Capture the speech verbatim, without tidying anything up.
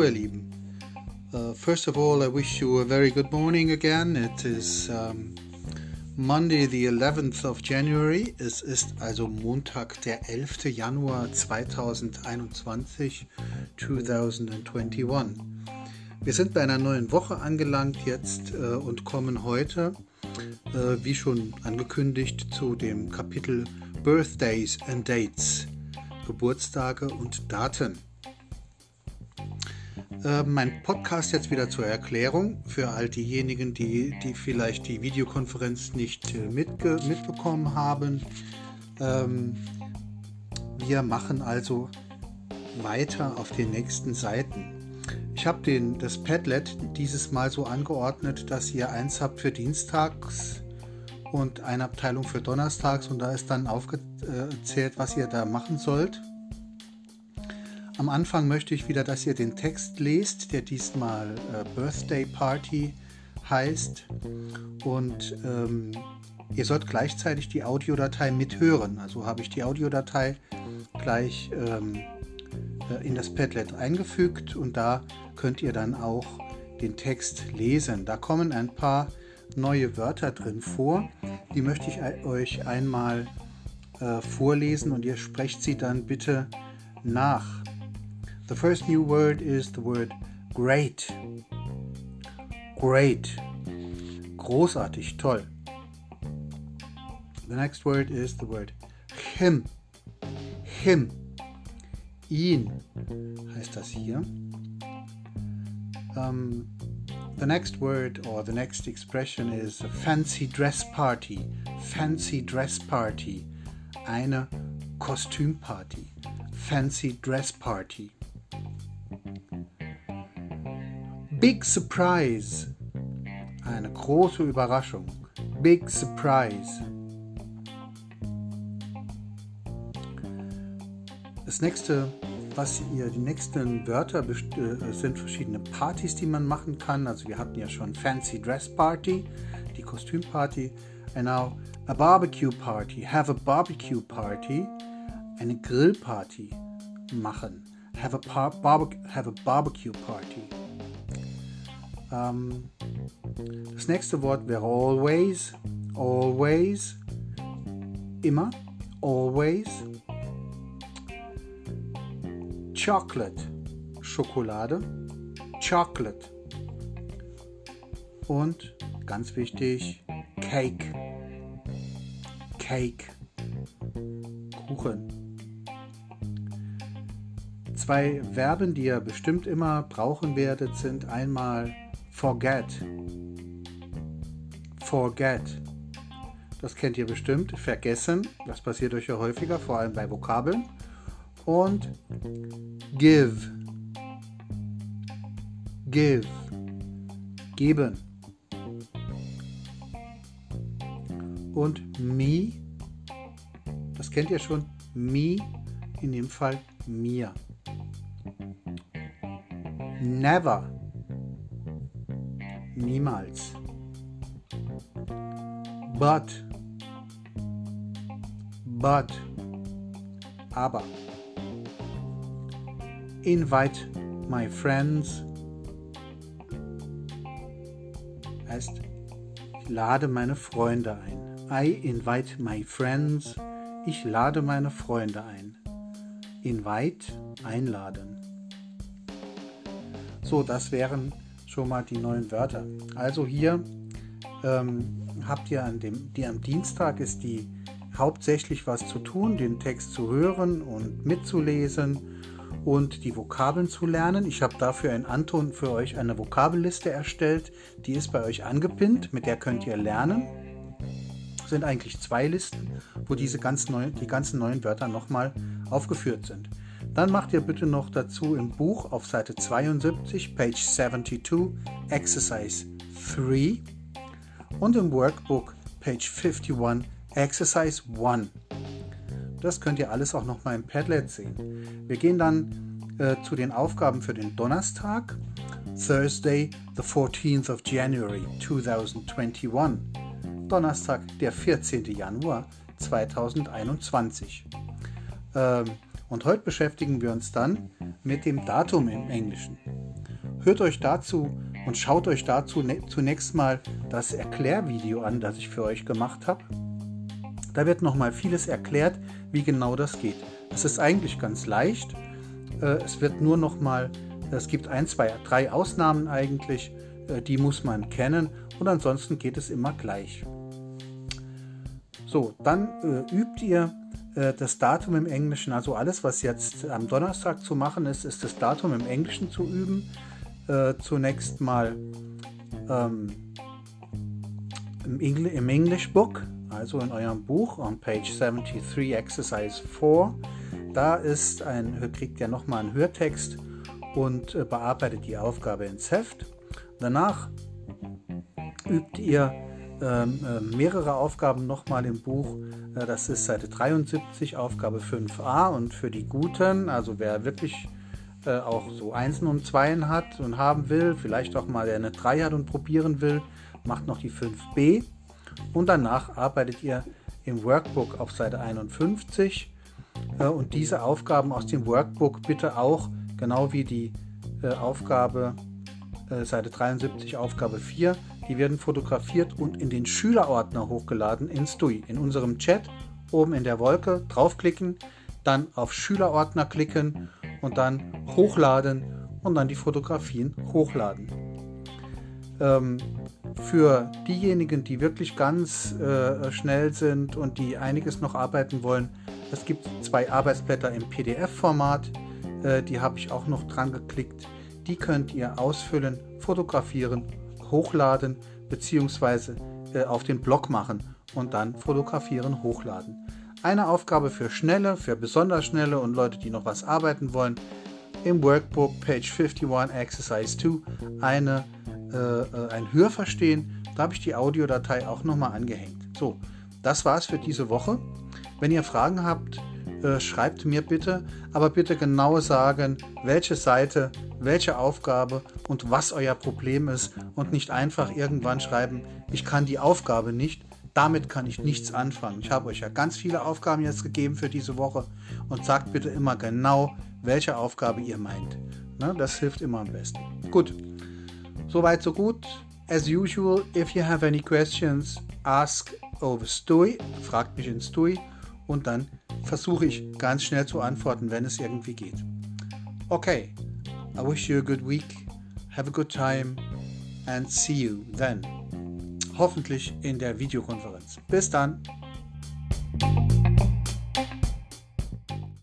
Hallo ihr Lieben. Uh, first of all, I wish you a very good morning again. It is um, Monday the eleventh of January. Es ist also Montag der elften Januar zwanzig einundzwanzig. Wir sind bei einer neuen Woche angelangt jetzt uh, und kommen heute, uh, wie schon angekündigt, zu dem Kapitel Birthdays and Dates, Geburtstage und Daten. Äh, mein Podcast jetzt wieder zur Erklärung für all diejenigen, die, die vielleicht die Videokonferenz nicht äh, mitge- mitbekommen haben. Ähm, wir machen also weiter auf den nächsten Seiten. Ich habe den, das Padlet dieses Mal so angeordnet, dass ihr eins habt für dienstags und eine Abteilung für donnerstags, und da ist dann aufgezählt, was ihr da machen sollt. Am Anfang möchte ich wieder, dass ihr den Text lest, der diesmal äh, Birthday Party heißt, und ähm, ihr sollt gleichzeitig die Audiodatei mithören. Also habe ich die Audiodatei gleich ähm, in das Padlet eingefügt, und da könnt ihr dann auch den Text lesen. Da kommen ein paar neue Wörter drin vor, die möchte ich euch einmal äh, vorlesen, und ihr sprecht sie dann bitte nach. The first new word is the word great. Great. Großartig, toll. The next word is the word him. Him. Ihn heißt das hier. Um, the next word or the next expression is a fancy dress party. Fancy dress party. Eine Kostümparty. Fancy dress party. Big surprise. Eine große Überraschung. Big surprise. Das nächste, was ihr, die nächsten Wörter sind verschiedene Partys, die man machen kann. Also wir hatten ja schon Fancy Dress Party, die Kostümparty. And now a barbecue party. Have a barbecue party. Eine Grillparty machen. Have a, par- barbe- have a barbecue party. Um, das nächste Wort wäre always. Always. Immer. Always. Chocolate. Schokolade. Chocolate. Und ganz wichtig, Cake. Cake. Kuchen. Zwei Verben, die ihr bestimmt immer brauchen werdet, sind einmal forget. Forget. Das kennt ihr bestimmt. Vergessen. Das passiert euch ja häufiger, vor allem bei Vokabeln. Und give. Give. Geben. Und me. Das kennt ihr schon. Me. In dem Fall mir. Never. Niemals. But. But. Aber. Invite my friends. Heißt, ich lade meine Freunde ein. I invite my friends. Ich lade meine Freunde ein. Invite, einladen. So, das wären schon mal die neuen Wörter. Also hier ähm, habt ihr an dem, die am Dienstag ist die hauptsächlich was zu tun, den Text zu hören und mitzulesen und die Vokabeln zu lernen. Ich habe dafür einen Anton für euch eine Vokabelliste erstellt, die ist bei euch angepinnt, mit der könnt ihr lernen. Es sind eigentlich zwei Listen, wo diese ganz neuen, die ganzen neuen Wörter nochmal aufgeführt sind. Dann macht ihr bitte noch dazu im Buch auf Seite zweiundsiebzig, Page zweiundsiebzig, Exercise drei, und im Workbook, Page einundfünfzig, Exercise eins. Das könnt ihr alles auch nochmal im Padlet sehen. Wir gehen dann äh, zu den Aufgaben für den Donnerstag, Thursday, the fourteenth of January twenty twenty-one, Donnerstag, der vierzehnten Januar zwanzig einundzwanzig. Ähm, Und heute beschäftigen wir uns dann mit dem Datum im Englischen. hört euch dazu und schaut euch dazu ne- zunächst mal das Erklärvideo an, das ich für euch gemacht habe. Da wird nochmal vieles erklärt, wie genau das geht. Es ist eigentlich ganz leicht. Es wird nur nochmal, es gibt ein, zwei, drei Ausnahmen eigentlich, die muss man kennen und ansonsten geht es immer gleich. So, dann äh, übt ihr äh, das Datum im Englischen, also alles, was jetzt am Donnerstag zu machen ist, ist das Datum im Englischen zu üben. Äh, zunächst mal ähm, im, Engl- im English Book, also in eurem Buch, on page seventy-three, exercise four. Da ist ein, kriegt ihr nochmal einen Hörtext und äh, bearbeitet die Aufgabe ins Heft. Danach übt ihr ähm, äh, mehrere Aufgaben nochmal im Buch. Äh, das ist Seite dreiundsiebzig, Aufgabe fünf a. Und für die Guten, also wer wirklich äh, auch so Einsen und Zweien hat und haben will, vielleicht auch mal der eine drei hat und probieren will, macht noch die fünf b. Und danach arbeitet ihr im Workbook auf Seite einundfünfzig. Äh, und diese Aufgaben aus dem Workbook bitte auch, genau wie die äh, Aufgabe Seite dreiundsiebzig, Aufgabe vier, die werden fotografiert und in den Schülerordner hochgeladen in S T U I. In unserem Chat oben in der Wolke draufklicken, dann auf Schülerordner klicken und dann hochladen und dann die Fotografien hochladen. Ähm, für diejenigen, die wirklich ganz äh, schnell sind und die einiges noch arbeiten wollen, es gibt zwei Arbeitsblätter im P D F-Format, äh, die habe ich auch noch dran geklickt. Die könnt ihr ausfüllen, fotografieren, hochladen bzw. äh, auf den Blog machen und dann fotografieren, hochladen. Eine Aufgabe für Schnelle, für besonders Schnelle und Leute, die noch was arbeiten wollen. Im Workbook, Page einundfünfzig, Exercise zwei, eine, äh, ein Hörverstehen. Da habe ich die Audiodatei auch nochmal angehängt. So, das war's für diese Woche. Wenn ihr Fragen habt, äh, schreibt mir bitte, aber bitte genau sagen, welche Seite, welche Aufgabe und was euer Problem ist und nicht einfach irgendwann schreiben, ich kann die Aufgabe nicht, damit kann ich nichts anfangen. Ich habe euch ja ganz viele Aufgaben jetzt gegeben für diese Woche und sagt bitte immer genau, welche Aufgabe ihr meint. Ne, das hilft immer am besten. Gut, soweit so gut. As usual, if you have any questions, ask over S T U I, fragt mich in S T U I und dann versuche ich ganz schnell zu antworten, wenn es irgendwie geht. Okay. I wish you a good week, have a good time and see you then. Hoffentlich in der Videokonferenz. Bis dann!